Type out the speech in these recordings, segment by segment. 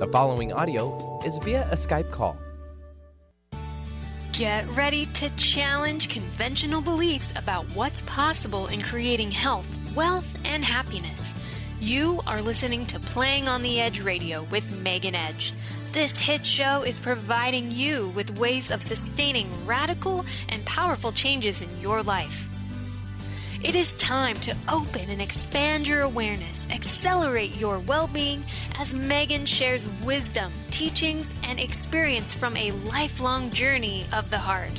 The following audio is via a Skype call. Get ready to challenge conventional beliefs about what's possible in creating health, wealth, and happiness. You are listening to Playing on the Edge Radio with Megan Edge. This hit show is providing you with ways of sustaining radical and powerful changes in your life. It is time to open and expand your awareness, accelerate your well-being as Megan shares wisdom, teachings, and experience from a lifelong journey of the heart.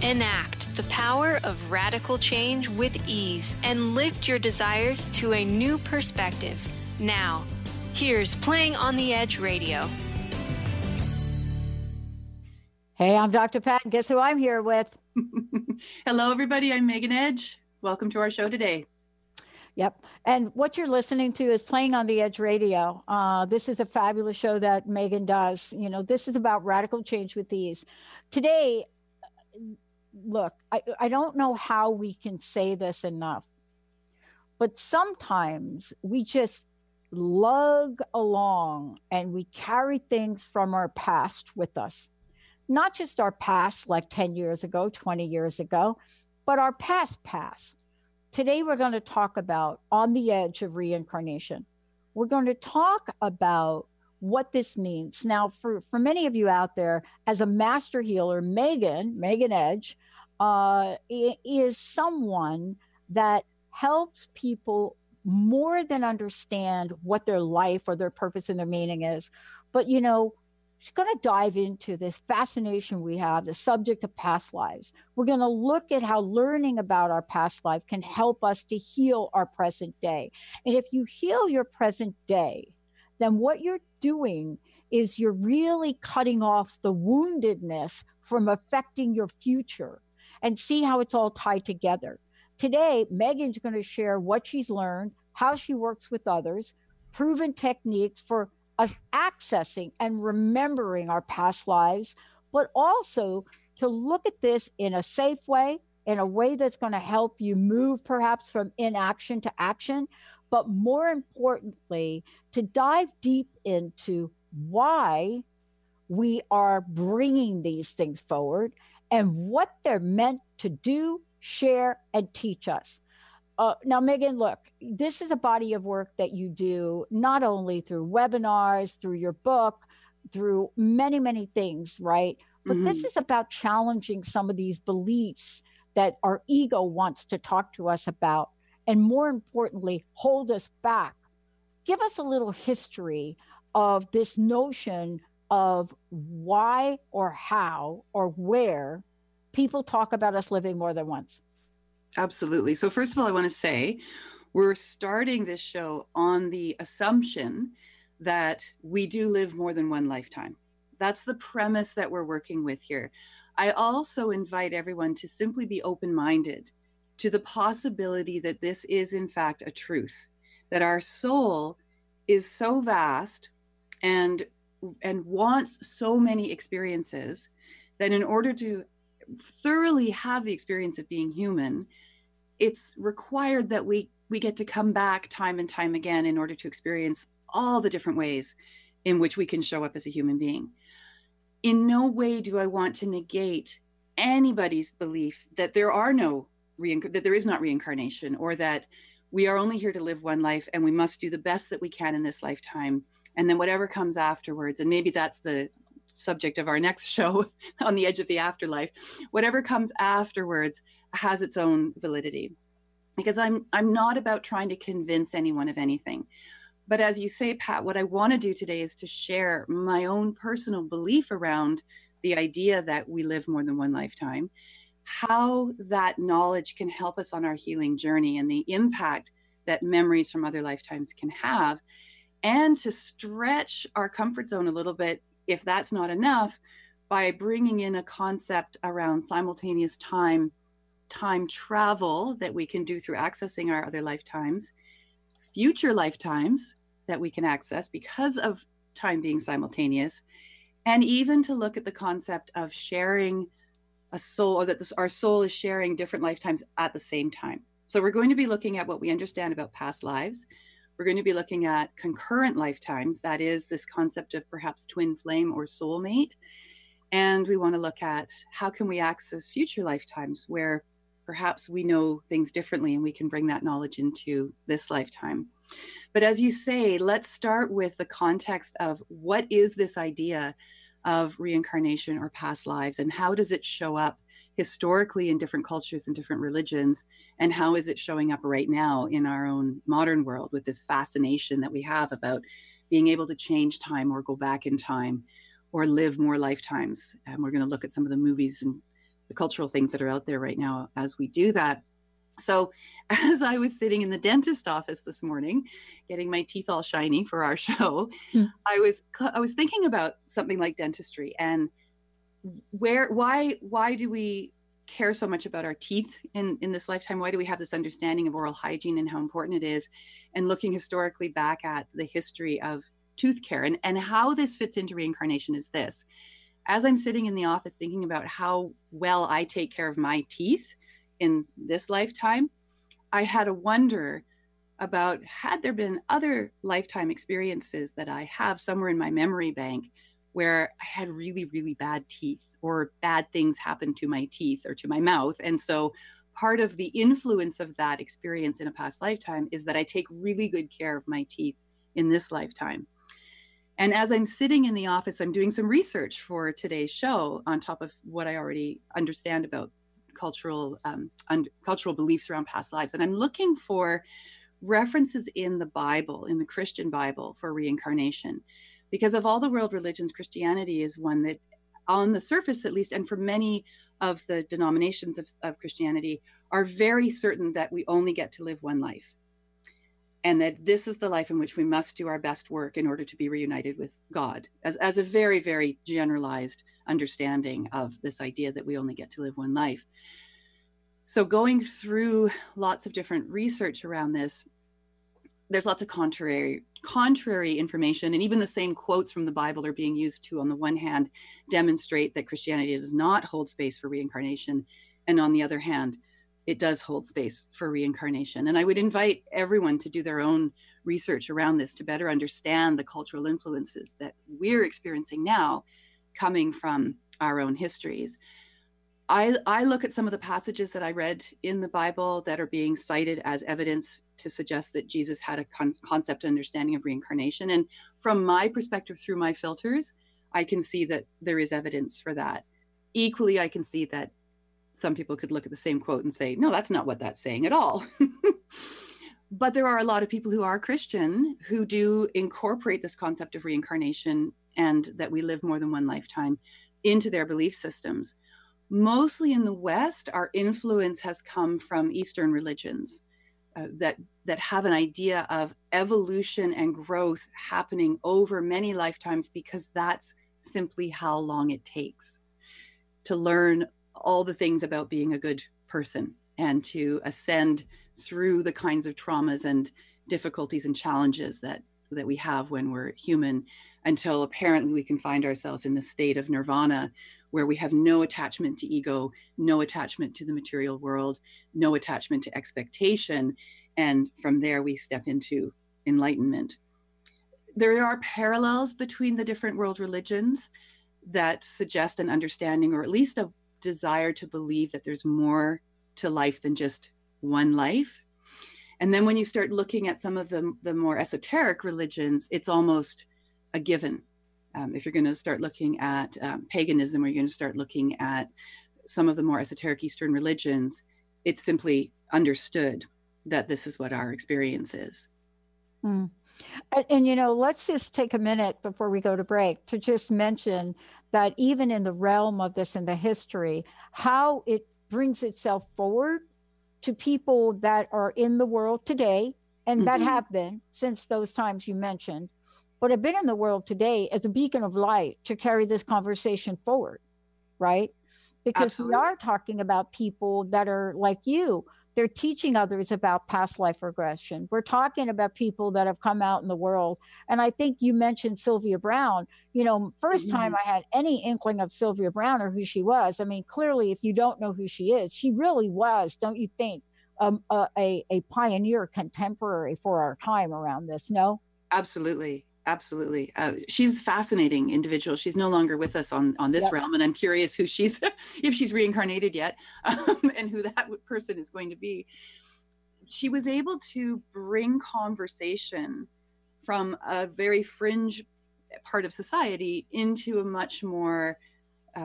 Enact the power of radical change with ease and lift your desires to a new perspective. Now, here's Playing on the Edge Radio. Hey, I'm Dr. Pat, and guess who I'm here with? Hello, everybody. I'm Megan Edge. Welcome to our show today. Yep. And what you're listening to is Playing on the Edge Radio. This is a fabulous show that Megan does. You know, this is about radical change with ease. Today, look, I don't know how we can say this enough, but sometimes we just lug along and we carry things from our past with us. Not just our past, like 10 years ago, 20 years ago, but our past. Today, we're going to talk about on the edge of reincarnation. We're going to talk about what this means. Now, for many of you out there, as a master healer, Megan Edge, is someone that helps people more than understand what their life or their purpose and their meaning is. But, you know, she's going to dive into this fascination we have, the subject of past lives. We're going to look at how learning about our past life can help us to heal our present day. And if you heal your present day, then what you're doing is you're really cutting off the woundedness from affecting your future, and see how it's all tied together. Today, Megan's going to share what she's learned, how she works with others, proven techniques for us accessing and remembering our past lives, but also to look at this in a safe way, in a way that's going to help you move perhaps from inaction to action, but more importantly, to dive deep into why we are bringing these things forward and what they're meant to do, share, and teach us. Now, Megan, look, this is a body of work that you do not only through webinars, through your book, through many, many things, right? But This is about challenging some of these beliefs that our ego wants to talk to us about, and more importantly, hold us back. Give us a little history of this notion of why or how or where people talk about us living more than once. Absolutely. So first of all, I want to say we're starting this show on the assumption that we do live more than one lifetime. That's the premise that we're working with here. I also invite everyone to simply be open-minded to the possibility that this is, in fact, a truth, that our soul is so vast and wants so many experiences that in order to thoroughly have the experience of being human, it's required that we get to come back time and time again in order to experience all the different ways in which we can show up as a human being. In no way do I want to negate anybody's belief that there is not reincarnation, or that we are only here to live one life and we must do the best that we can in this lifetime, and then whatever comes afterwards, and maybe that's the subject of our next show, on the edge of the afterlife, whatever comes afterwards has its own validity, because I'm not about trying to convince anyone of anything. But as you say, Pat, what I want to do today is to share my own personal belief around the idea that we live more than one lifetime, how that knowledge can help us on our healing journey, and the impact that memories from other lifetimes can have, and to stretch our comfort zone a little bit, if that's not enough, by bringing in a concept around simultaneous time travel that we can do through accessing our other lifetimes, future lifetimes that we can access because of time being simultaneous, and even to look at the concept of sharing a soul, or that our soul is sharing different lifetimes at the same time. So we're going to be looking at what we understand about past lives, We're going to be looking at concurrent lifetimes. That is this concept of perhaps twin flame or soulmate. And we want to look at how can we access future lifetimes where perhaps we know things differently and we can bring that knowledge into this lifetime. But as you say, let's start with the context of what is this idea of reincarnation or past lives, and how does it show up historically in different cultures and different religions, and how is it showing up right now in our own modern world with this fascination that we have about being able to change time or go back in time or live more lifetimes. And we're going to look at some of the movies and the cultural things that are out there right now as we do that. So as I was sitting in the dentist office this morning, getting my teeth all shiny for our show, I was thinking about something like dentistry and why do we care so much about our teeth in this lifetime? Why do we have this understanding of oral hygiene and how important it is? And looking historically back at the history of tooth care and how this fits into reincarnation is this. As I'm sitting in the office thinking about how well I take care of my teeth in this lifetime, I had a wonder about, had there been other lifetime experiences that I have somewhere in my memory bank where I had really, really bad teeth or bad things happened to my teeth or to my mouth. And so part of the influence of that experience in a past lifetime is that I take really good care of my teeth in this lifetime. And as I'm sitting in the office, I'm doing some research for today's show on top of what I already understand about cultural beliefs around past lives. And I'm looking for references in the Bible, in the Christian Bible, for reincarnation, because of all the world religions, Christianity is one that on the surface, at least, and for many of the denominations of Christianity, are very certain that we only get to live one life and that this is the life in which we must do our best work in order to be reunited with God, as a very, very generalized understanding of this idea that we only get to live one life. So going through lots of different research around this, there's lots of contrary information, and even the same quotes from the Bible are being used to, on the one hand, demonstrate that Christianity does not hold space for reincarnation, and on the other hand, it does hold space for reincarnation. And I would invite everyone to do their own research around this to better understand the cultural influences that we're experiencing now coming from our own histories. I look at some of the passages that I read in the Bible that are being cited as evidence to suggest that Jesus had a concept and understanding of reincarnation. And from my perspective, through my filters, I can see that there is evidence for that. Equally, I can see that some people could look at the same quote and say, no, that's not what that's saying at all. But there are a lot of people who are Christian who do incorporate this concept of reincarnation and that we live more than one lifetime into their belief systems. Mostly in the West, our influence has come from Eastern religions that have an idea of evolution and growth happening over many lifetimes, because that's simply how long it takes to learn all the things about being a good person and to ascend through the kinds of traumas and difficulties and challenges that we have when we're human, until apparently we can find ourselves in the state of nirvana, where we have no attachment to ego, no attachment to the material world, no attachment to expectation. And from there, we step into enlightenment. There are parallels between the different world religions that suggest an understanding, or at least a desire to believe that there's more to life than just one life. And then when you start looking at some of the more esoteric religions, it's almost a given. If you're going to start looking at paganism, or you're going to start looking at some of the more esoteric Eastern religions, it's simply understood that this is what our experience is. Mm. And, let's just take a minute before we go to break to just mention that even in the realm of this, in the history, how it brings itself forward to people that are in the world today, and that have been since those times you mentioned, but have been in the world today as a beacon of light to carry this conversation forward, right? Because Absolutely. We are talking about people that are like you. They're teaching others about past life regression. We're talking about people that have come out in the world. And I think you mentioned Sylvia Brown. First time I had any inkling of Sylvia Brown or who she was. I mean, clearly, if you don't know who she is, she really was, don't you think, a pioneer contemporary for our time around this, no? Absolutely. Absolutely. She's a fascinating individual. She's no longer with us on this realm. And I'm curious who she's, if she's reincarnated yet, and who that person is going to be. She was able to bring conversation from a very fringe part of society into a much more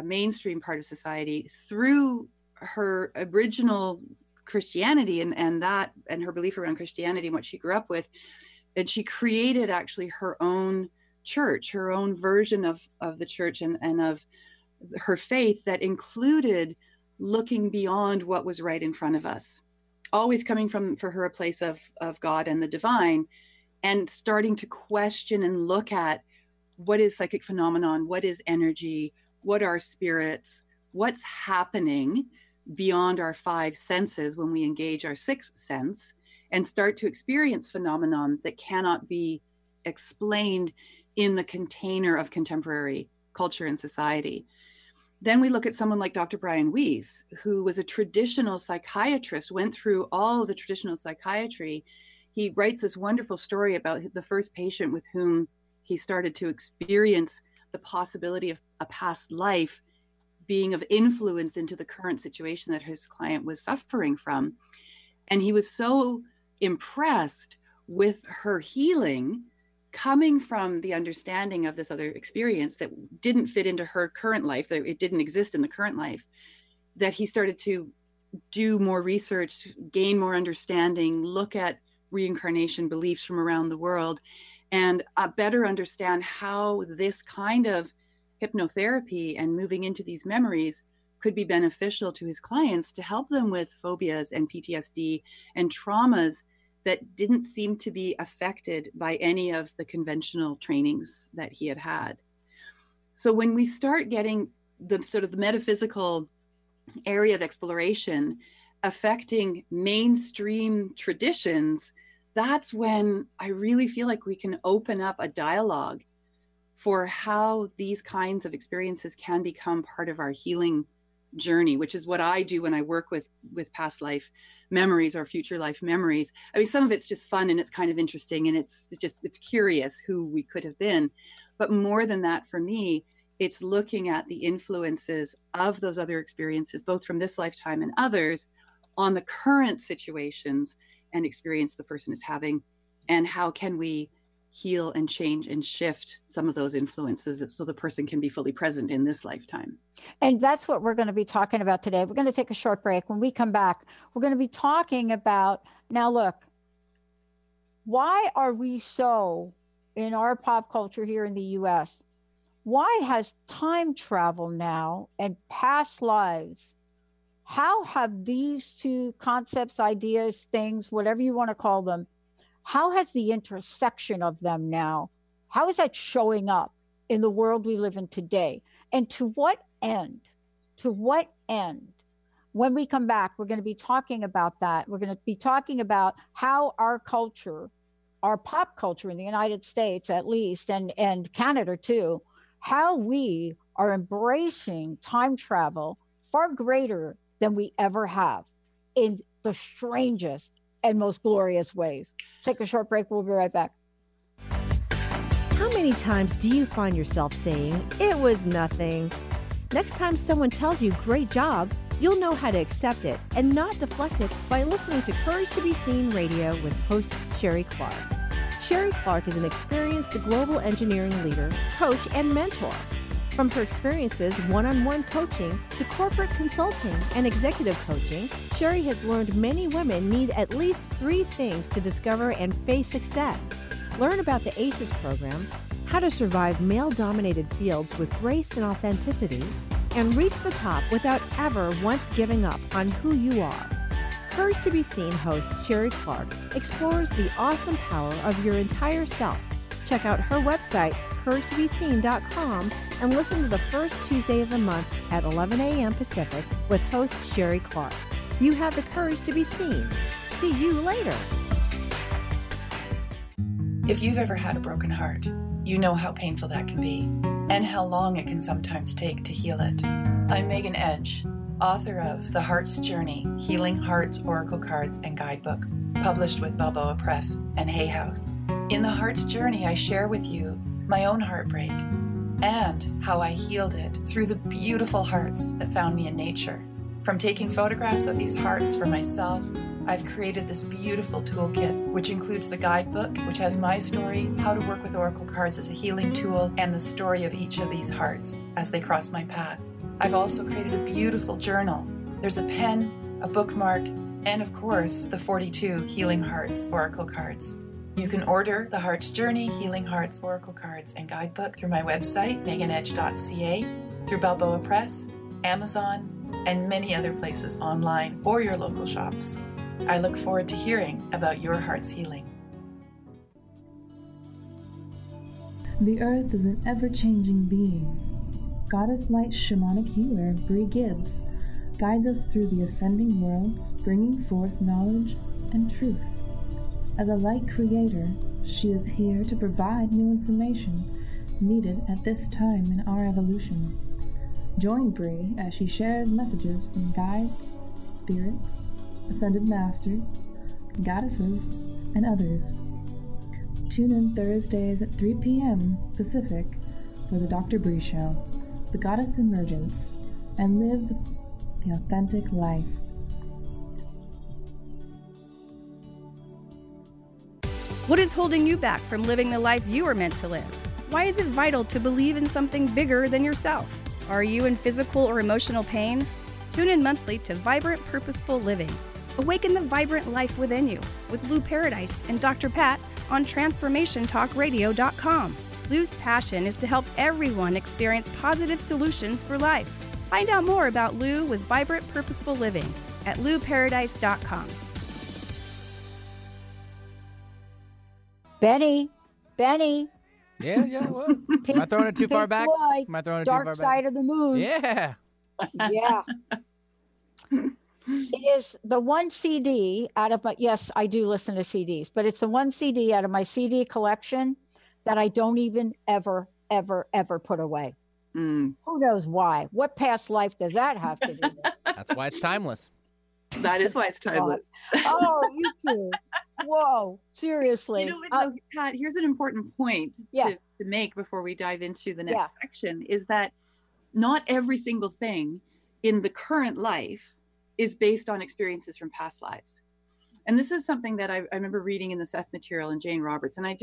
mainstream part of society through her original Christianity and her belief around Christianity and what she grew up with. And she created actually her own church, her own version of the church and of her faith that included looking beyond what was right in front of us, always coming from, for her, a place of God and the divine, and starting to question and look at what is psychic phenomenon, what is energy, what are spirits, what's happening beyond our five senses when we engage our sixth sense, and start to experience phenomenon that cannot be explained in the container of contemporary culture and society. Then we look at someone like Dr. Brian Weiss, who was a traditional psychiatrist, went through all of the traditional psychiatry. He writes this wonderful story about the first patient with whom he started to experience the possibility of a past life being of influence into the current situation that his client was suffering from. And he was so impressed with her healing coming from the understanding of this other experience that didn't fit into her current life, that it didn't exist in the current life, that he started to do more research, gain more understanding, look at reincarnation beliefs from around the world, and better understand how this kind of hypnotherapy and moving into these memories could be beneficial to his clients to help them with phobias and PTSD and traumas that didn't seem to be affected by any of the conventional trainings that he had had. So when we start getting the sort of the metaphysical area of exploration affecting mainstream traditions, that's when I really feel like we can open up a dialogue for how these kinds of experiences can become part of our healing journey, which is what I do when I work with past life memories or future life memories. I mean, some of it's just fun and it's kind of interesting and it's curious who we could have been. But more than that, for me, it's looking at the influences of those other experiences, both from this lifetime and others, on the current situations and experience the person is having, and how can we heal and change and shift some of those influences so the person can be fully present in this lifetime. And that's what we're going to be talking about today. We're going to take a short break. When we come back, we're going to be talking about, now look, why are we so, in our pop culture here in the U.S., why has time travel now and past lives, how have these two concepts, ideas, things, whatever you want to call them, how has the intersection of them now, how is that showing up in the world we live in today? And to what end? To what end? When we come back, we're going to be talking about that. We're going to be talking about how our culture, our pop culture in the United States at least, and Canada too, how we are embracing time travel far greater than we ever have in the strangest and most glorious ways. Take a short break. We'll be right back. How many times do you find yourself saying, it was nothing? Next time someone tells you, great job, you'll know how to accept it and not deflect it by listening to Courage to be Seen Radio with host Sherry Clark. Sherry Clark is an experienced global engineering leader, coach, and mentor. From her experiences one-on-one coaching to corporate consulting and executive coaching, Sherry has learned many women need at least three things to discover and face success. Learn about the ACES program, how to survive male-dominated fields with grace and authenticity, and reach the top without ever once giving up on who you are. Courage to be Seen host Sherry Clark explores the awesome power of your entire self. Check out her website, CourageToBeSeen.com, and listen to the first Tuesday of the month at 11 a.m. Pacific with host Sherry Clark. You have the courage to be seen. See you later. If you've ever had a broken heart, you know how painful that can be and how long it can sometimes take to heal it. I'm Megan Edge, author of The Heart's Journey, Healing Hearts Oracle Cards and Guidebook, published with Balboa Press and Hay House. In The Heart's Journey, I share with you my own heartbreak and how I healed it through the beautiful hearts that found me in nature. From taking photographs of these hearts for myself, I've created this beautiful toolkit, which includes the guidebook, which has my story, how to work with oracle cards as a healing tool, and the story of each of these hearts as they cross my path. I've also created a beautiful journal. There's a pen, a bookmark, and of course, the 42 Healing Hearts Oracle Cards. You can order The Heart's Journey, Healing Hearts Oracle Cards, and Guidebook through my website, meganedge.ca, through Balboa Press, Amazon, and many other places online or your local shops. I look forward to hearing about your heart's healing. The earth is an ever-changing being. Goddess Light Shamanic Healer Bree Gibbs guides us through the ascending worlds, bringing forth knowledge and truth. As a light creator, she is here to provide new information needed at this time in our evolution. Join Bree as she shares messages from guides, spirits, ascended masters, goddesses, and others. Tune in Thursdays at 3 p.m. Pacific for the Dr. Bree Show, The Goddess Emergence, and live the authentic life. What is holding you back from living the life you are meant to live? Why is it vital to believe in something bigger than yourself? Are you in physical or emotional pain? Tune in monthly to Vibrant Purposeful Living. Awaken the vibrant life within you with Lou Paradise and Dr. Pat on TransformationTalkRadio.com. Lou's passion is to help everyone experience positive solutions for life. Find out more about Lou with Vibrant Purposeful Living at LouParadise.com. Benny. Yeah, well. Am I throwing it too far back? Am I throwing it too far back? Dark Side of the Moon. Yeah. It is the one CD out of my, yes, I do listen to CDs, but it's the one CD out of my CD collection that I don't even ever put away. Who knows why? What past life does that have to do with? That's why it's timeless. That is why it's timeless. Oh, you too. Whoa, seriously. You know what, though, Pat, here's an important point to make before we dive into the next section, is that not every single thing in the current life is based on experiences from past lives. And this is something that I remember reading in the Seth material and Jane Roberts. And I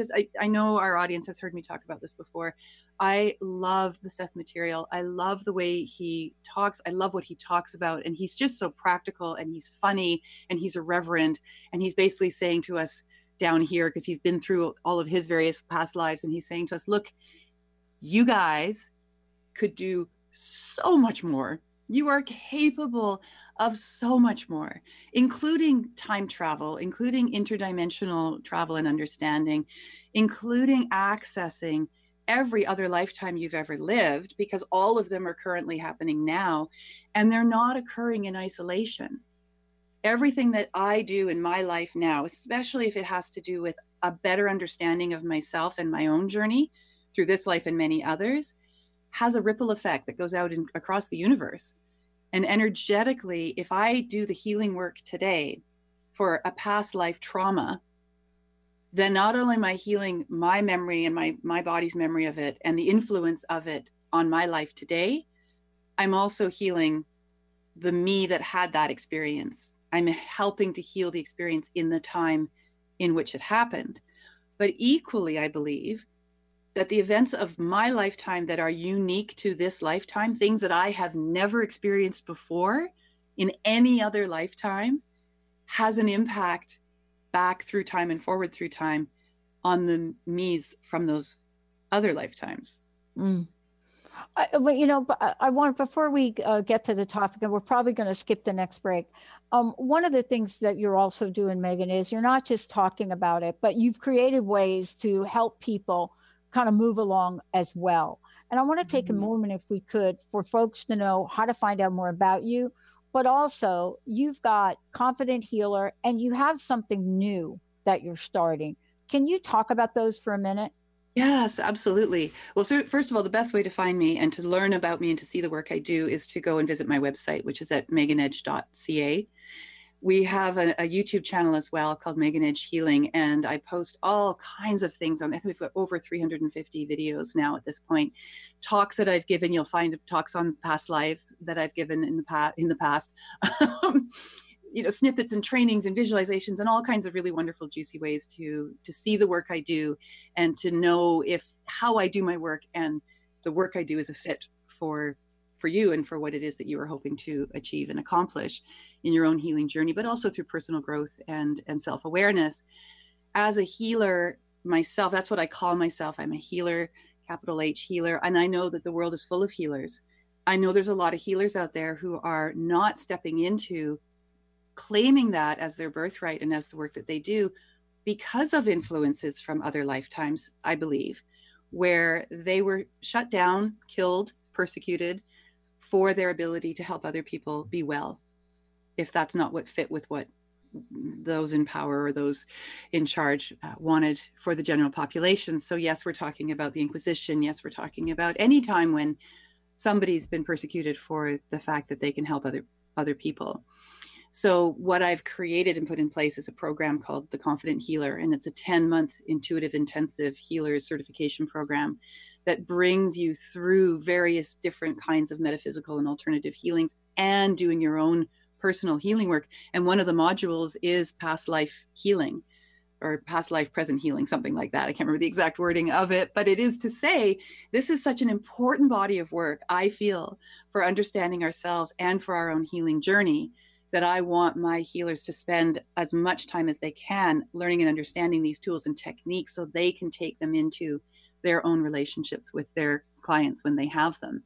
know our audience has heard me talk about this before. I love the Seth material. I love the way he talks. I love what he talks about. And he's just so practical, and he's funny, and he's irreverent. And he's basically saying to us down here, because he's been through all of his various past lives, and he's saying to us, look, you guys could do so much more. You are capable of so much more, including time travel, including interdimensional travel and understanding, including accessing every other lifetime you've ever lived, because all of them are currently happening now, and they're not occurring in isolation. Everything that I do in my life now, especially if it has to do with a better understanding of myself and my own journey through this life and many others, has a ripple effect that goes out across the universe. And energetically, if I do the healing work today for a past life trauma, then not only am I healing my memory and my body's memory of it and the influence of it on my life today, I'm also healing the me that had that experience. I'm helping to heal the experience in the time in which it happened. But equally, I believe that the events of my lifetime that are unique to this lifetime, things that I have never experienced before in any other lifetime, has an impact back through time and forward through time on the me's from those other lifetimes. I want, before we get to the topic, and we're probably going to skip the next break. One of the things that you're also doing, Megan, is you're not just talking about it, but you've created ways to help people kind of move along as well. And I want to take a moment, if we could, for folks to know how to find out more about you, but also you've got Confident Healer and you have something new that you're starting. Can you talk about those for a minute? Yes, absolutely. Well, so first of all, the best way to find me and to learn about me and to see the work I do is to go and visit my website, which is at meganedge.ca. We have a YouTube channel as well called Megan Edge Healing, and I post all kinds of things on there. I think we've got over 350 videos now at this point. Talks that I've given, you'll find talks on past lives that I've given in the past. You know, snippets and trainings and visualizations and all kinds of really wonderful, juicy ways to see the work I do and to know how I do my work and the work I do is a fit for you and for what it is that you are hoping to achieve and accomplish in your own healing journey, but also through personal growth and self-awareness. As a healer myself, that's what I call myself. I'm a healer, capital H healer. And I know that the world is full of healers. I know there's a lot of healers out there who are not stepping into claiming that as their birthright and as the work that they do because of influences from other lifetimes, I believe, where they were shut down, killed, persecuted for their ability to help other people be well, if that's not what fit with what those in power or those in charge wanted for the general population. So yes, we're talking about the Inquisition. Yes, we're talking about any time when somebody's been persecuted for the fact that they can help other people. So what I've created and put in place is a program called the Confident Healer, and it's a 10-month intuitive intensive healer certification program that brings you through various different kinds of metaphysical and alternative healings and doing your own personal healing work. And one of the modules is past life healing or past life present healing, something like that. I can't remember the exact wording of it, but it is to say, this is such an important body of work, I feel, for understanding ourselves and for our own healing journey, that I want my healers to spend as much time as they can learning and understanding these tools and techniques so they can take them into their own relationships with their clients when they have them.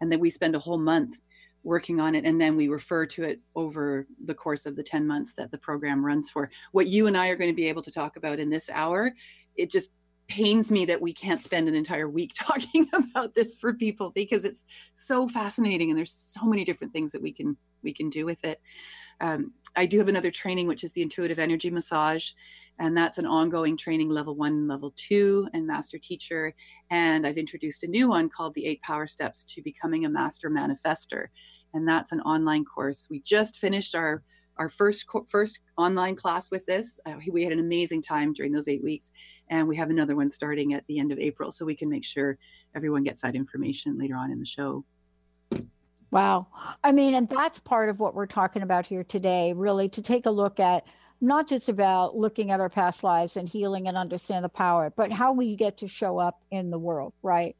And then we spend a whole month working on it, and then we refer to it over the course of the 10 months that the program runs for. What you and I are going to be able to talk about in this hour, it just pains me that we can't spend an entire week talking about this for people, because it's so fascinating and there's so many different things that we can do with it. I do have another training, which is the Intuitive Energy Massage, and that's an ongoing training, level 1, level 2, and master teacher. And I've introduced a new one called the 8 Power Steps to Becoming a Master Manifester, and that's an online course. We just finished our first online class with this. We had an amazing time during those 8 weeks, and we have another one starting at the end of April, so we can make sure everyone gets that information later on in the show. Wow. I mean, and that's part of what we're talking about here today, really, to take a look at not just about looking at our past lives and healing and understand the power, but how we get to show up in the world, right?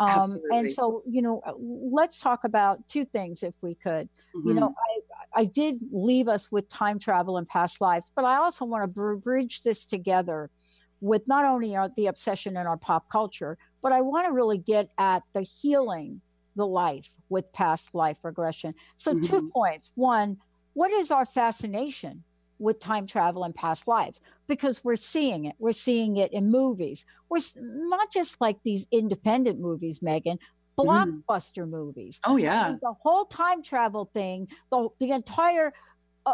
Absolutely. And so, you know, let's talk about two things if we could. Mm-hmm. You know, I did leave us with time travel and past lives, but I also want to bridge this together with not only the obsession in our pop culture, but I want to really get at the healing the life with past life regression. So mm-hmm. 2 points. One, what is our fascination with time travel and past lives? Because we're seeing it. We're seeing it in movies. We're not just like these independent movies, Megan, blockbuster movies. Oh, yeah. I mean, the whole time travel thing, the entire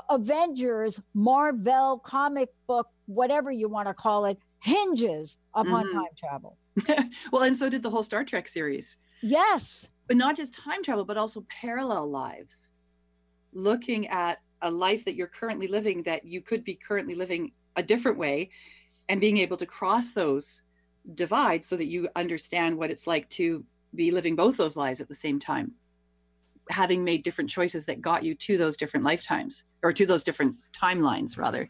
Avengers, Marvel, comic book, whatever you want to call it, hinges upon time travel. Well, and so did the whole Star Trek series. Yes. But not just time travel, but also parallel lives, looking at a life that you're currently living that you could be currently living a different way, and being able to cross those divides so that you understand what it's like to be living both those lives at the same time, having made different choices that got you to those different lifetimes, or to those different timelines rather.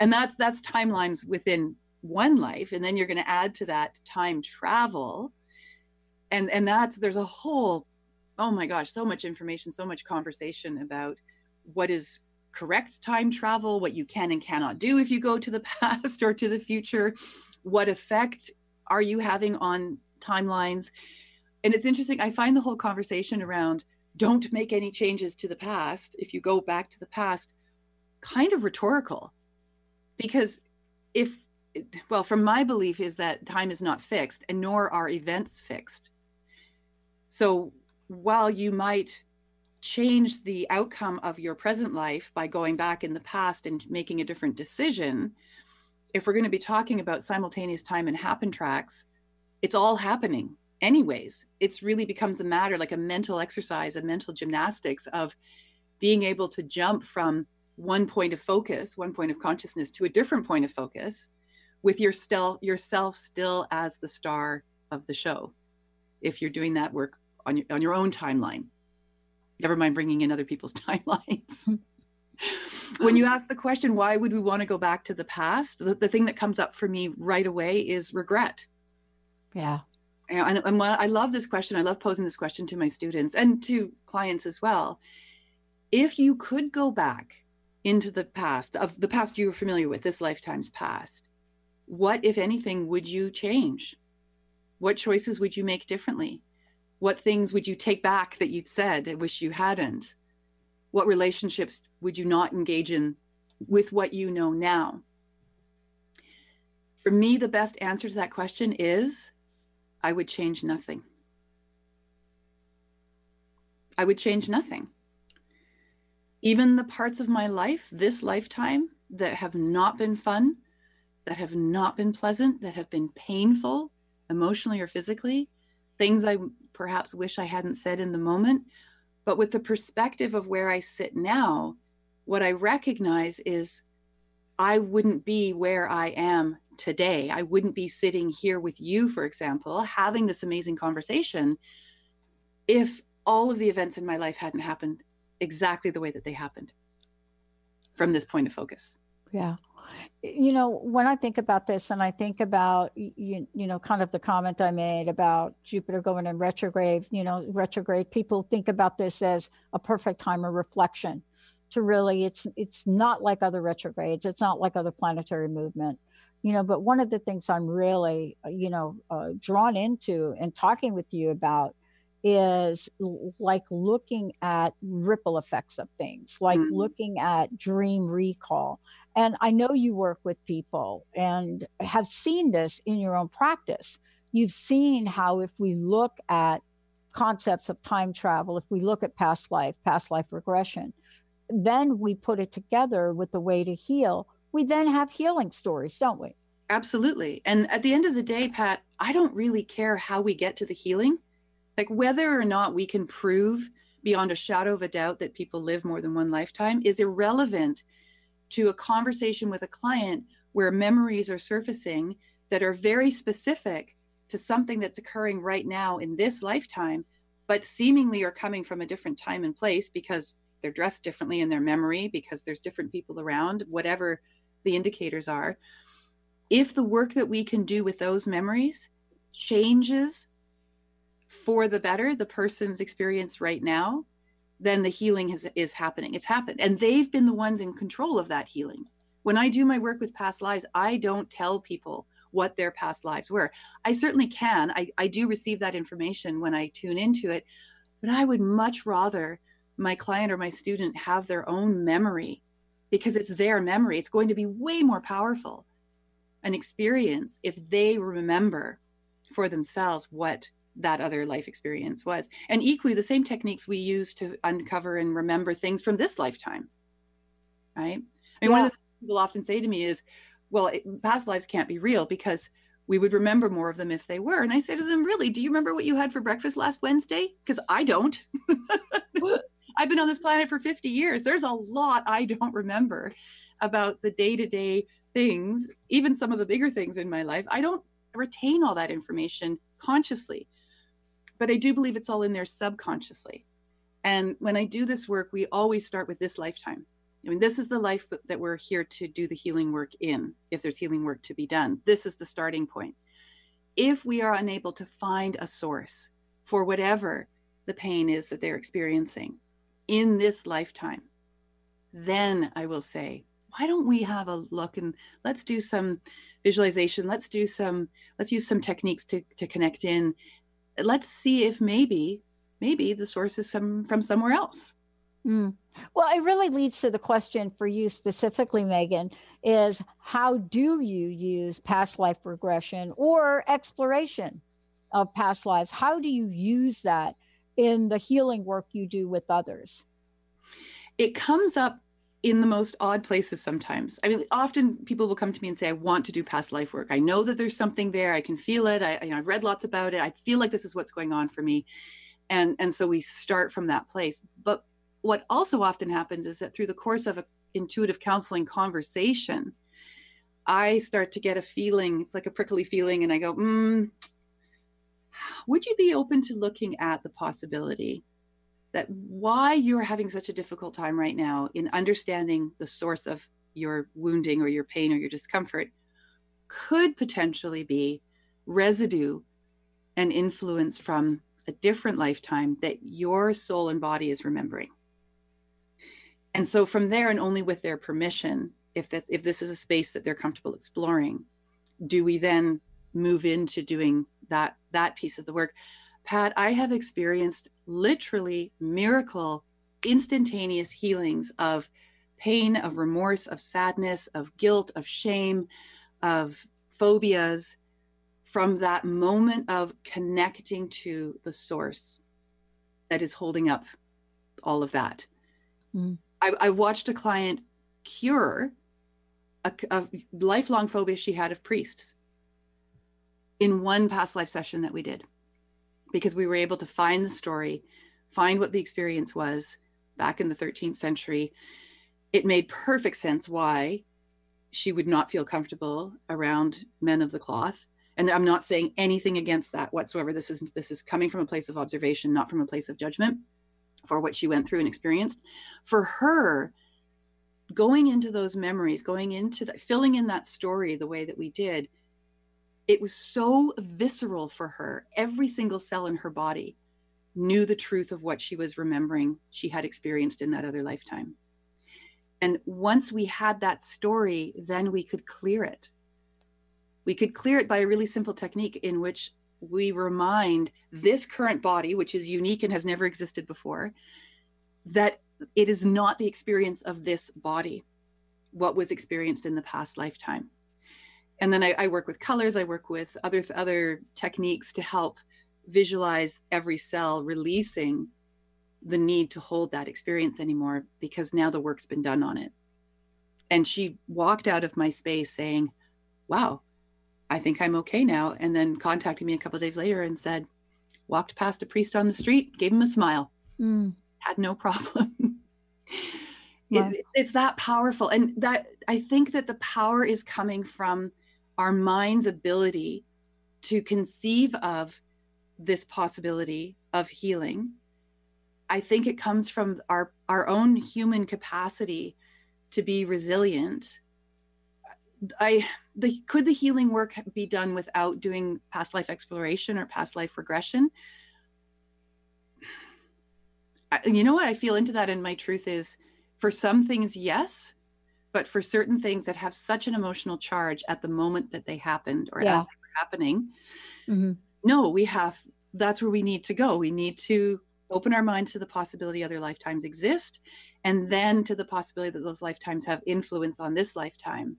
And that's timelines within one life. And then you're going to add to that time travel. And there's a whole, oh my gosh, so much information, so much conversation about what is correct time travel, what you can and cannot do if you go to the past or to the future, what effect are you having on timelines. And it's interesting, I find the whole conversation around don't make any changes to the past if you go back to the past kind of rhetorical, because from my belief is that time is not fixed, and nor are events fixed. So while you might change the outcome of your present life by going back in the past and making a different decision, if we're going to be talking about simultaneous time and happen tracks, it's all happening anyways. It's really becomes a matter like a mental exercise, a mental gymnastics of being able to jump from one point of focus, one point of consciousness to a different point of focus with yourself still as the star of the show. If you're doing that work on your own timeline, never mind bringing in other people's timelines. When you ask the question, why would we want to go back to the past? The thing that comes up for me right away is regret. Yeah. And I love this question. I love posing this question to my students and to clients as well. If you could go back into the past, of the past you were familiar with, this lifetime's past, what, if anything, would you change? What choices would you make differently? What things would you take back that you'd said I wish you hadn't? What relationships would you not engage in with what you know now? For me, the best answer to that question is, I would change nothing. I would change nothing. Even the parts of my life, this lifetime, that have not been fun, that have not been pleasant, that have been painful, emotionally or physically, things I perhaps wish I hadn't said in the moment. But with the perspective of where I sit now, what I recognize is I wouldn't be where I am today. I wouldn't be sitting here with you, for example, having this amazing conversation if all of the events in my life hadn't happened exactly the way that they happened from this point of focus. Yeah. You know, when I think about this and I think about, you know, kind of the comment I made about Jupiter going in retrograde, you know, retrograde, people think about this as a perfect time of reflection to really, it's not like other retrogrades. It's not like other planetary movement, you know, but one of the things I'm really, you know, drawn into and talking with you about is like looking at ripple effects of things, like looking at dream recall. And I know you work with people and have seen this in your own practice. You've seen how if we look at concepts of time travel, if we look at past life regression, then we put it together with the way to heal. We then have healing stories, don't we? Absolutely. And at the end of the day, Pat, I don't really care how we get to the healing. Like whether or not we can prove beyond a shadow of a doubt that people live more than one lifetime is irrelevant to a conversation with a client where memories are surfacing that are very specific to something that's occurring right now in this lifetime, but seemingly are coming from a different time and place because they're dressed differently in their memory, because there's different people around, whatever the indicators are. If the work that we can do with those memories changes for the better the person's experience right now, then the healing is happening. It's happened. And they've been the ones in control of that healing. When I do my work with past lives, I don't tell people what their past lives were. I certainly can. I do receive that information when I tune into it, but I would much rather my client or my student have their own memory because it's their memory. It's going to be way more powerful an experience if they remember for themselves what that other life experience was. And equally, the same techniques we use to uncover and remember things from this lifetime, right? I mean, one of the things people often say to me is, well, past lives can't be real because we would remember more of them if they were. And I say to them, really, do you remember what you had for breakfast last Wednesday? Because I don't. I've been on this planet for 50 years. There's a lot I don't remember about the day-to-day things, even some of the bigger things in my life. I don't retain all that information consciously. But I do believe it's all in there subconsciously. And when I do this work, we always start with this lifetime. I mean, this is the life that we're here to do the healing work in, if there's healing work to be done. This is the starting point. If we are unable to find a source for whatever the pain is that they're experiencing in this lifetime, then I will say, why don't we have a look and let's do some visualization. Let's use some techniques to connect in. Let's see if maybe the source is from somewhere else. Well, it really leads to the question for you specifically, Megan, is how do you use past life regression or exploration of past lives? How do you use that in the healing work you do with others? It comes up in the most odd places sometimes. I mean, often people will come to me and say, I want to do past life work. I know that there's something there. I can feel it. I've read lots about it. I feel like this is what's going on for me. And so we start from that place. But what also often happens is that through the course of an intuitive counseling conversation, I start to get a feeling. It's like a prickly feeling. And I go, would you be open to looking at the possibility that why you're having such a difficult time right now in understanding the source of your wounding or your pain or your discomfort could potentially be residue and influence from a different lifetime that your soul and body is remembering. And so from there, and only with their permission, if this is a space that they're comfortable exploring, do we then move into doing that piece of the work. Pat, I have experienced literally miracle, instantaneous healings of pain, of remorse, of sadness, of guilt, of shame, of phobias from that moment of connecting to the source that is holding up all of that. Mm. I watched a client cure a lifelong phobia she had of priests in one past life session that we did, because we were able to find the story, find what the experience was back in the 13th century. It made perfect sense why she would not feel comfortable around men of the cloth. And I'm not saying anything against that whatsoever. This is coming from a place of observation, not from a place of judgment for what she went through and experienced. For her, going into those memories, going into that, filling in that story the way that we did, it was so visceral for her. Every single cell in her body knew the truth of what she was remembering she had experienced in that other lifetime. And once we had that story, then we could clear it. We could clear it by a really simple technique in which we remind this current body, which is unique and has never existed before, that it is not the experience of this body, what was experienced in the past lifetime. And then I work with colors, I work with other techniques to help visualize every cell releasing the need to hold that experience anymore, because now the work's been done on it. And she walked out of my space saying, wow, I think I'm okay now. And then contacted me a couple of days later and said, walked past a priest on the street, gave him a smile, had no problem. Yeah. It's that powerful. And that, I think that the power is coming from our mind's ability to conceive of this possibility of healing. I think it comes from our own human capacity to be resilient. Could the healing work be done without doing past life exploration or past life regression? You know what? I feel into that, and my truth is, for some things, yes. But for certain things that have such an emotional charge at the moment that they happened or as they were happening, no, that's where we need to go. We need to open our minds to the possibility other lifetimes exist, and then to the possibility that those lifetimes have influence on this lifetime,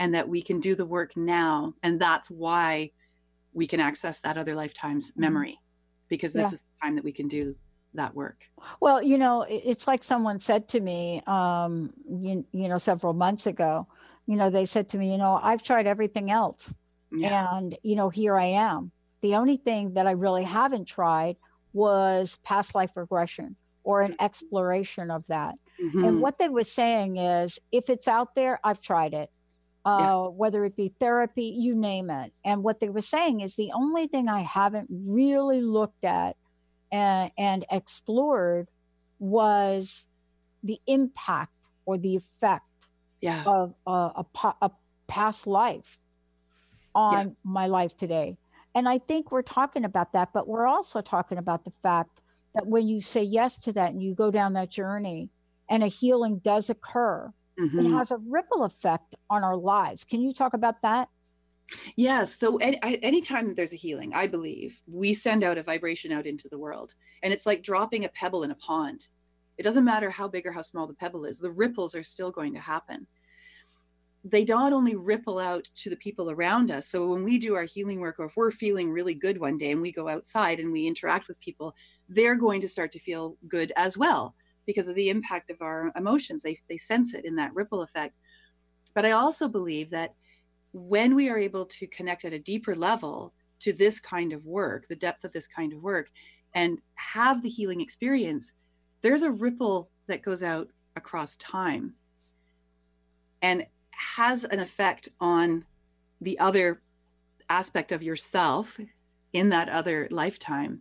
and that we can do the work now. And that's why we can access that other lifetime's memory, because this is the time that we can do that work. Well, you know, it's like someone said to me, several months ago, you know, they said to me, you know, I've tried everything else. Yeah. And, you know, here I am. The only thing that I really haven't tried was past life regression or an exploration of that. Mm-hmm. And what they were saying is, if it's out there, I've tried it, whether it be therapy, you name it. And what they were saying is the only thing I haven't really looked at and explored was the impact or the effect of a past life on my life today. And I think we're talking about that, but we're also talking about the fact that when you say yes to that and you go down that journey and a healing does occur, it has a ripple effect on our lives. Can you talk about that? Yes. So anytime there's a healing, I believe we send out a vibration out into the world, and it's like dropping a pebble in a pond. It doesn't matter how big or how small the pebble is. The ripples are still going to happen. They not only ripple out to the people around us. So when we do our healing work, or if we're feeling really good one day and we go outside and we interact with people, they're going to start to feel good as well, because of the impact of our emotions. They sense it in that ripple effect. But I also believe that when we are able to connect at a deeper level to this kind of work, the depth of this kind of work, and have the healing experience, there's a ripple that goes out across time and has an effect on the other aspect of yourself in that other lifetime,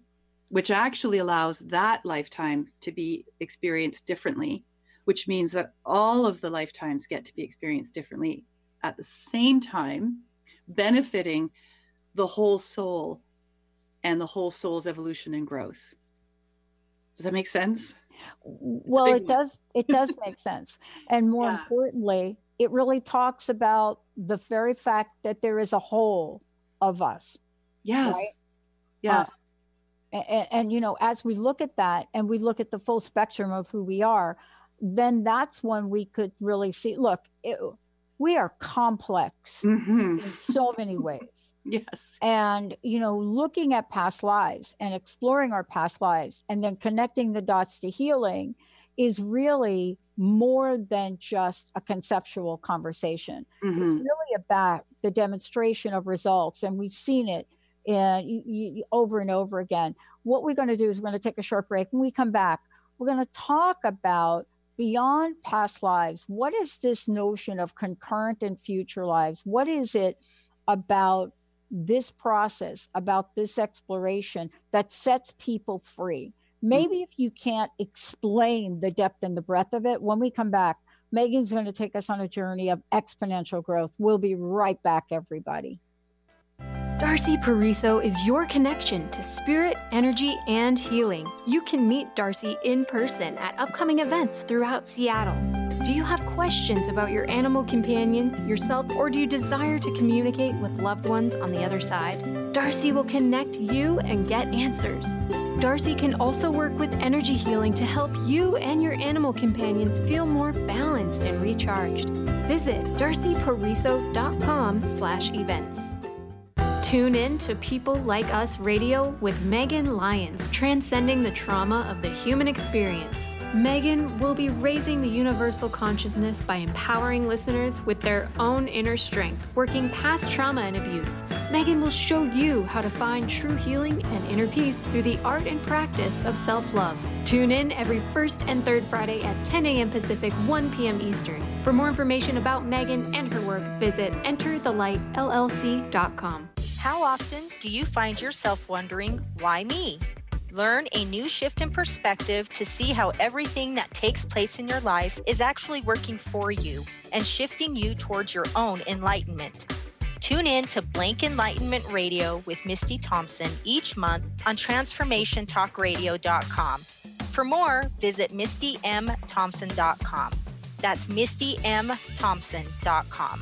which actually allows that lifetime to be experienced differently, which means that all of the lifetimes get to be experienced differently at the same time, benefiting the whole soul and the whole soul's evolution and growth. Does that make sense? Well, it does make sense. And more importantly, it really talks about the very fact that there is a whole of us. Yes. Right? Yes. And, you know, as we look at that and we look at the full spectrum of who we are, then that's when we could really see, look, we are complex in so many ways. Yes. And, you know, looking at past lives and exploring our past lives and then connecting the dots to healing is really more than just a conceptual conversation. It's really about the demonstration of results. And we've seen it over and over again. What we're going to do is we're going to take a short break. When we come back, we're going to talk about beyond past lives. What is this notion of concurrent and future lives? What is it about this process, about this exploration that sets people free? Maybe if you can't explain the depth and the breadth of it, when we come back, Megan's going to take us on a journey of exponential growth. We'll be right back, everybody. Darcy Pariso is your connection to spirit, energy, and healing. You can meet Darcy in person at upcoming events throughout Seattle. Do you have questions about your animal companions, yourself, or do you desire to communicate with loved ones on the other side? Darcy will connect you and get answers. Darcy can also work with energy healing to help you and your animal companions feel more balanced and recharged. Visit darcypariso.com/events. Tune in to People Like Us Radio with Megan Lyons, transcending the trauma of the human experience. Megan will be raising the universal consciousness by empowering listeners with their own inner strength, working past trauma and abuse. Megan will show you how to find true healing and inner peace through the art and practice of self-love. Tune in every first and third Friday at 10 a.m. Pacific, 1 p.m. Eastern. For more information about Megan and her work, visit enterthelightllc.com. How often do you find yourself wondering, why me? Learn a new shift in perspective to see how everything that takes place in your life is actually working for you and shifting you towards your own enlightenment. Tune in to Blank Enlightenment Radio with Misty Thompson each month on TransformationTalkRadio.com. For more, visit MistyMThompson.com. That's MistyMThompson.com.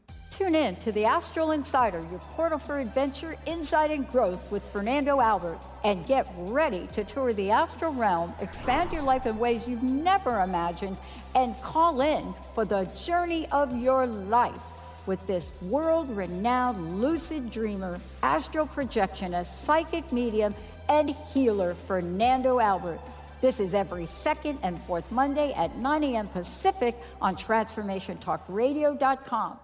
Tune in to The Astral Insider, your portal for adventure, insight, and growth with Fernando Albert. And get ready to tour the astral realm, expand your life in ways you've never imagined, and call in for the journey of your life with this world-renowned lucid dreamer, astral projectionist, psychic medium, and healer, Fernando Albert. This is every second and fourth Monday at 9 a.m. Pacific on TransformationTalkRadio.com.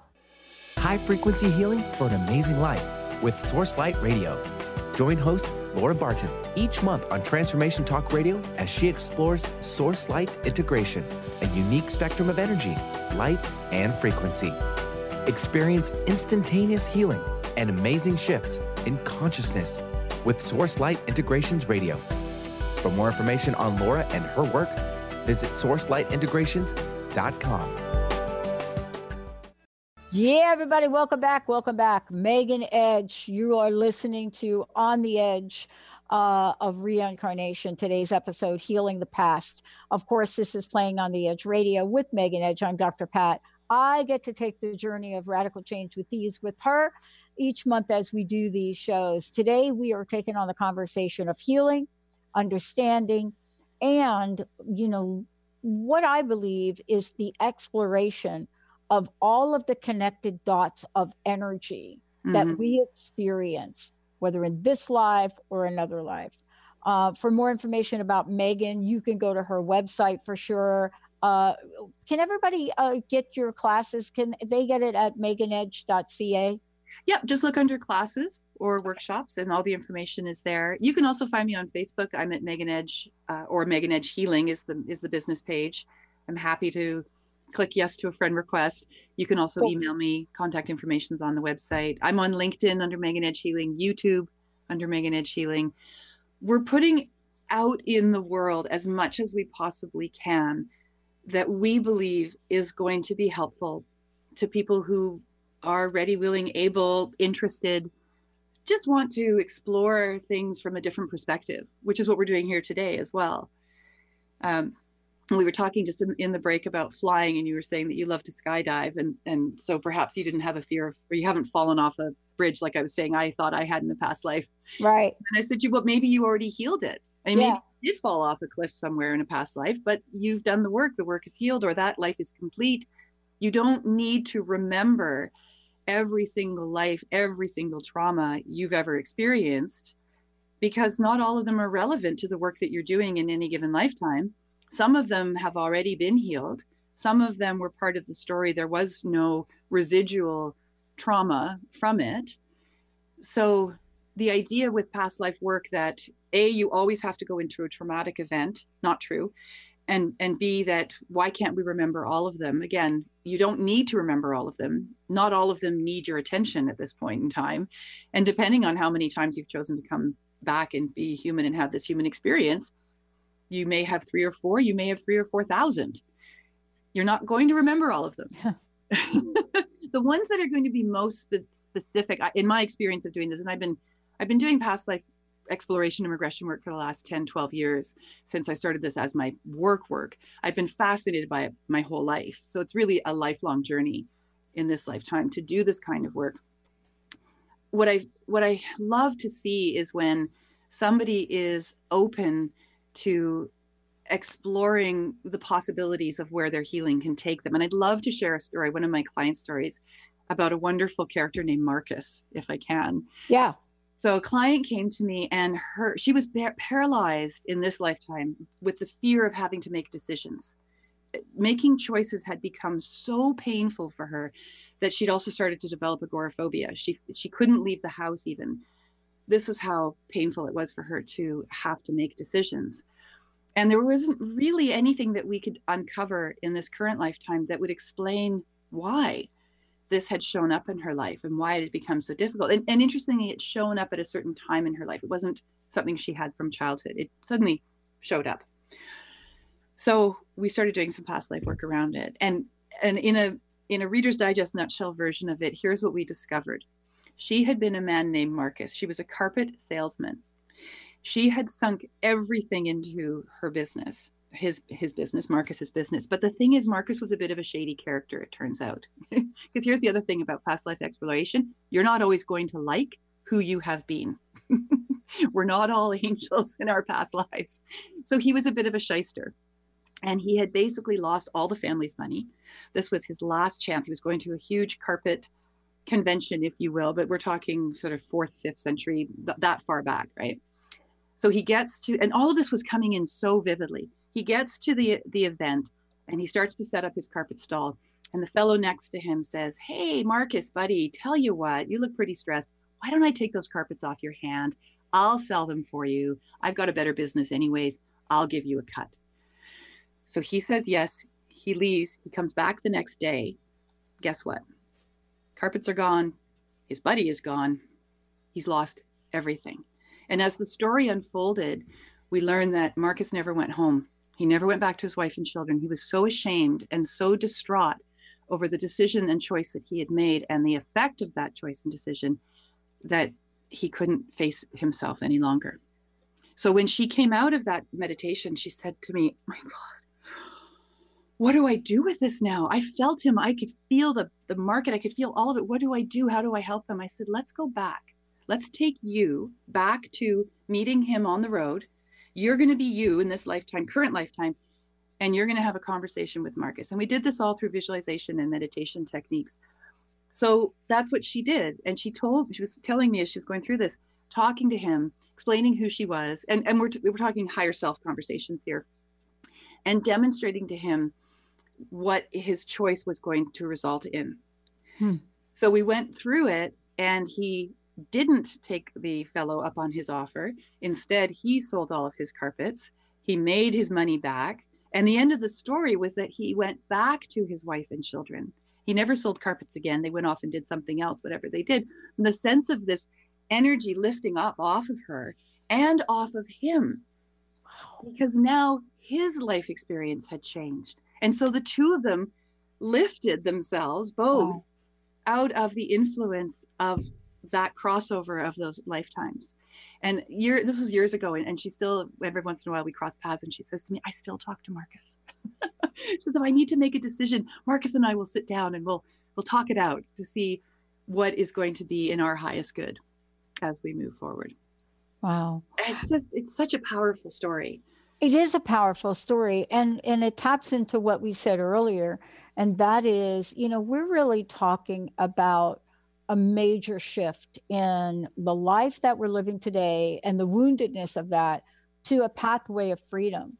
High-frequency healing for an amazing life with Source Light Radio. Join host Laura Barton each month on Transformation Talk Radio as she explores Source Light integration, a unique spectrum of energy, light, and frequency. Experience instantaneous healing and amazing shifts in consciousness with Source Light Integrations Radio. For more information on Laura and her work, visit sourcelightintegrations.com. Yeah, everybody, welcome back. Megan Edge, you are listening to On the Edge of reincarnation, today's episode, Healing the Past. Of course, this is Playing on the Edge Radio with Megan Edge. I'm Dr. Pat. I get to take the journey of radical change with her each month as we do these shows. Today, we are taking on the conversation of healing, understanding, and, you know, what I believe is the exploration of all of the connected dots of energy that we experience, whether in this life or another life. For more information about Megan, you can go to her website for sure. Can everybody get your classes? Can they get it at meganedge.ca? Yep, just look under classes or workshops and all the information is there. You can also find me on Facebook. I'm at Megan Edge, or Megan Edge Healing is the business page. I'm happy to click yes to a friend request. You can also email me. Contact information's on the website. I'm on LinkedIn under Megan Edge Healing, YouTube under Megan Edge Healing. We're putting out in the world as much as we possibly can that we believe is going to be helpful to people who are ready, willing, able, interested, just want to explore things from a different perspective, which is what we're doing here today as well. We were talking just in the break about flying, and you were saying that you love to skydive. And so perhaps you didn't have a fear of, or you haven't fallen off a bridge. Like I was saying, I thought I had in the past life. Right. And I said to you, well, maybe you already healed it. I mean, maybe you did fall off a cliff somewhere in a past life, but you've done the work is healed, or that life is complete. You don't need to remember every single life, every single trauma you've ever experienced, because not all of them are relevant to the work that you're doing in any given lifetime. Some of them have already been healed. Some of them were part of the story. There was no residual trauma from it. So the idea with past life work that A, you always have to go into a traumatic event, not true. And B, that why can't we remember all of them? Again, you don't need to remember all of them. Not all of them need your attention at this point in time. And depending on how many times you've chosen to come back and be human and have this human experience, you may have 3 or 4, you may have 3,000 or 4,000. You're not going to remember all of them. The ones that are going to be most specific, in my experience of doing this, and I've been doing past life exploration and regression work for the last 10, 12 years since I started this as my work. I've been fascinated by it my whole life. So it's really a lifelong journey in this lifetime to do this kind of work. What I love to see is when somebody is open to exploring the possibilities of where their healing can take them. And I'd love to share a story, one of my client stories, about a wonderful character named Marcus, if I can. Yeah. So a client came to me and she was paralyzed in this lifetime with the fear of having to make decisions. Making choices had become so painful for her that she'd also started to develop agoraphobia. She couldn't leave the house even. This was how painful it was for her to have to make decisions. And there wasn't really anything that we could uncover in this current lifetime that would explain why this had shown up in her life and why it had become so difficult. And interestingly, it shown up at a certain time in her life. It wasn't something she had from childhood. It suddenly showed up. So we started doing some past life work around it. And in a Reader's Digest nutshell version of it, here's what we discovered. She had been a man named Marcus. She was a carpet salesman. She had sunk everything into her business, his business, Marcus's business. But the thing is, Marcus was a bit of a shady character, it turns out. Because here's the other thing about past life exploration. You're not always going to like who you have been. We're not all angels in our past lives. So he was a bit of a shyster. And he had basically lost all the family's money. This was his last chance. He was going to a huge carpet convention, if you will, but we're talking sort of 4th, 5th century, that far back, right? So he gets to, and all of this was coming in so vividly. He gets to the event and he starts to set up his carpet stall. And the fellow next to him says, "Hey, Marcus, buddy, tell you what, you look pretty stressed. Why don't I take those carpets off your hand? I'll sell them for you. I've got a better business anyways. I'll give you a cut." So he says yes, he leaves, he comes back the next day. Guess what? Carpets are gone. His buddy is gone. He's lost everything. And as the story unfolded, we learned that Marcus never went home. He never went back to his wife and children. He was so ashamed and so distraught over the decision and choice that he had made and the effect of that choice and decision that he couldn't face himself any longer. So when she came out of that meditation, she said to me, my God, what do I do with this now? I felt him. I could feel the market. I could feel all of it. What do I do? How do I help him? I said, let's go back. Let's take you back to meeting him on the road. You're going to be you in this lifetime, current lifetime, and you're going to have a conversation with Marcus. And we did this all through visualization and meditation techniques. So that's what she did. And she was telling me as she was going through this, talking to him, explaining who she was. And we were talking higher self conversations here, and demonstrating to him what his choice was going to result in. So we went through it, and he didn't take the fellow up on his offer. Instead, he sold all of his carpets. He made his money back. And the end of the story was that he went back to his wife and children. He never sold carpets again. They went off and did something else, whatever they did. And the sense of this energy lifting up off of her and off of him, because now his life experience had changed. And so the two of them lifted themselves both out of the influence of that crossover of those lifetimes. And this was years ago, and she still, every once in a while we cross paths, and she says to me, I still talk to Marcus. She says, if I need to make a decision, Marcus and I will sit down and we'll talk it out to see what is going to be in our highest good as we move forward. Wow. It's such a powerful story. It is a powerful story. And it taps into what we said earlier. And that is, we're really talking about a major shift in the life that we're living today and the woundedness of that to a pathway of freedom.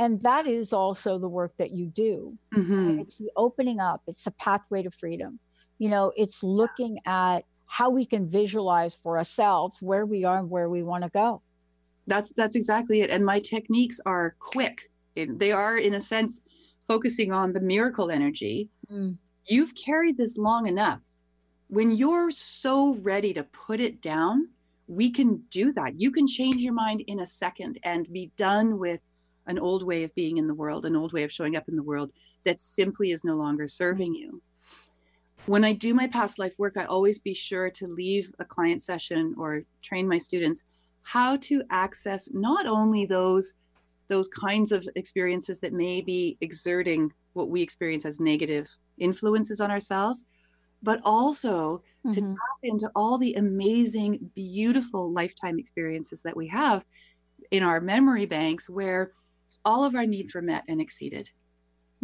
And that is also the work that you do. Mm-hmm. And it's the opening up. It's a pathway to freedom. It's looking at how we can visualize for ourselves where we are and where we want to go. That's exactly it. And my techniques are quick. They are, in a sense, focusing on the miracle energy. Mm. You've carried this long enough. When you're so ready to put it down, we can do that. You can change your mind in a second and be done with an old way of being in the world, an old way of showing up in the world that simply is no longer serving you. When I do my past life work, I always be sure to leave a client session or train my students how to access not only those kinds of experiences that may be exerting what we experience as negative influences on ourselves, but also to tap into all the amazing, beautiful lifetime experiences that we have in our memory banks where all of our needs were met and exceeded.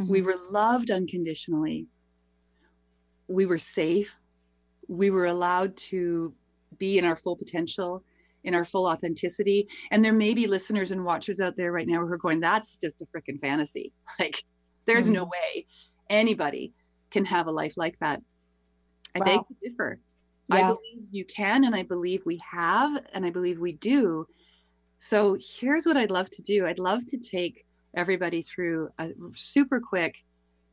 Mm-hmm. We were loved unconditionally. We were safe. We were allowed to be in our full potential, in our full authenticity. And there may be listeners and watchers out there right now who are going, that's just a freaking fantasy. Like, there's no way anybody can have a life like that. I beg to differ. Yeah. I believe you can, and I believe we have, and I believe we do. So here's what I'd love to do. I'd love to take everybody through a super quick.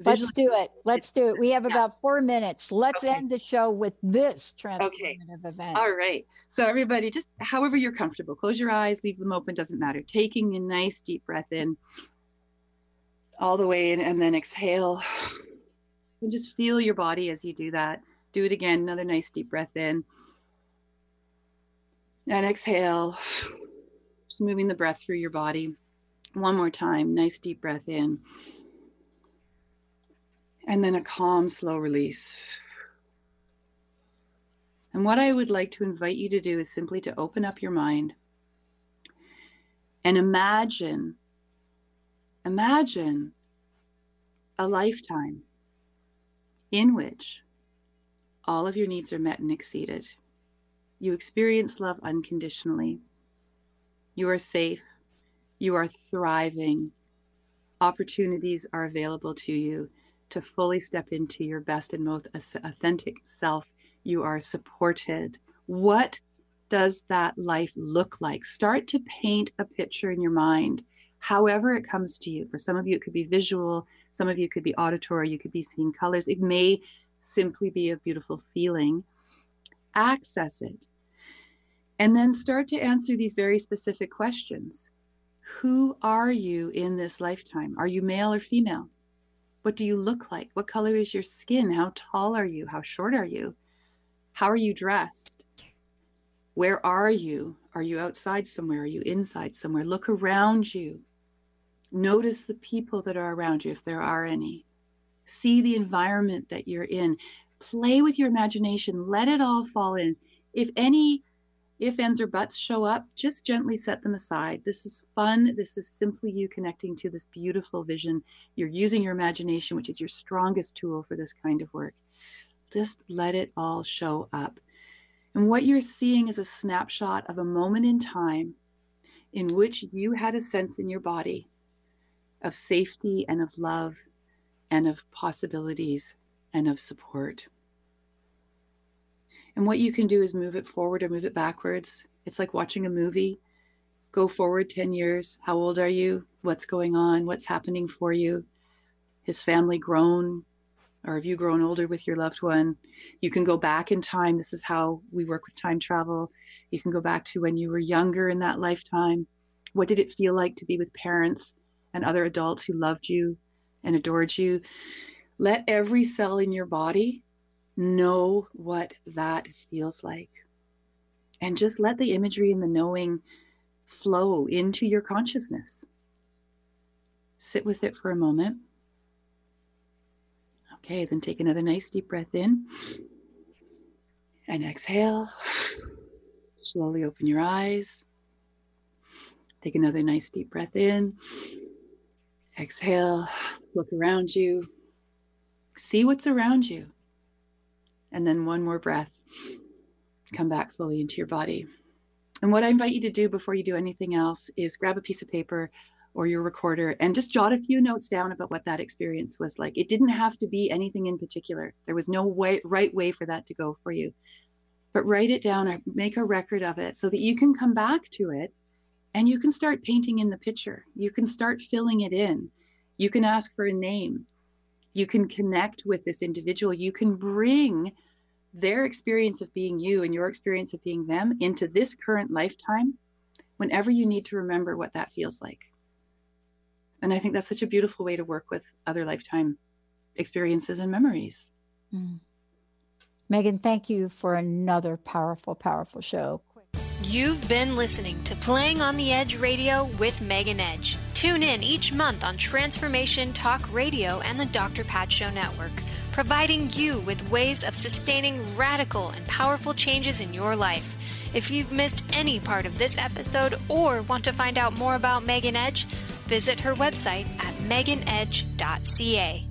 Let's do it. Let's do it. We have about 4 minutes. Let's end the show with this transformative event. All right. So everybody, just however you're comfortable, close your eyes, leave them open, doesn't matter. Taking a nice deep breath in all the way in, and then exhale. And just feel your body as you do that. Do it again. Another nice deep breath in. And exhale. Just moving the breath through your body. One more time. Nice deep breath in. And then a calm, slow release. And what I would like to invite you to do is simply to open up your mind and imagine a lifetime in which all of your needs are met and exceeded. You experience love unconditionally. You are safe. You are thriving. Opportunities are available to you to fully step into your best and most authentic self. You are supported. What does that life look like? Start to paint a picture in your mind, however it comes to you. For some of you, it could be visual. Some of you could be auditory, you could be seeing colors. It may simply be a beautiful feeling. Access it. And then start to answer these very specific questions. Who are you in this lifetime? Are you male or female? What do you look like? What color is your skin? How tall are you? How short are you? How are you dressed? Where are you? Are you outside somewhere? Are you inside somewhere? Look around you. Notice the people that are around you, if there are any. See the environment that you're in. Play with your imagination. Let it all fall in. If any ifs, ands, or buts show up, just gently set them aside. This is fun. This is simply you connecting to this beautiful vision. You're using your imagination, which is your strongest tool for this kind of work. Just let it all show up. And what you're seeing is a snapshot of a moment in time in which you had a sense in your body of safety and of love and of possibilities and of support. And what you can do is move it forward or move it backwards. It's like watching a movie. Go forward 10 years. How old are you? What's going on? What's happening for you? Has family grown? Or have you grown older with your loved one? You can go back in time. This is how we work with time travel. You can go back to when you were younger in that lifetime. What did it feel like to be with parents and other adults who loved you and adored you? Let every cell in your body know what that feels like. And just let the imagery and the knowing flow into your consciousness. Sit with it for a moment. Okay, then take another nice deep breath in and exhale. Slowly open your eyes. Take another nice deep breath in. Exhale, look around you. See what's around you. And then one more breath. Come back fully into your body. And what I invite you to do before you do anything else is grab a piece of paper or your recorder and just jot a few notes down about what that experience was like. It didn't have to be anything in particular. There was no right way for that to go for you. But write it down or make a record of it so that you can come back to it and you can start painting in the picture. You can start filling it in. You can ask for a name. You can connect with this individual. You can bring their experience of being you and your experience of being them into this current lifetime whenever you need to remember what that feels like. And I think that's such a beautiful way to work with other lifetime experiences and memories. Mm. Megan, thank you for another powerful, powerful show. You've been listening to Playing on the Edge Radio with Megan Edge. Tune in each month on Transformation Talk Radio and the Dr. Pat Show Network, providing you with ways of sustaining radical and powerful changes in your life. If you've missed any part of this episode or want to find out more about Megan Edge, visit her website at meganedge.ca.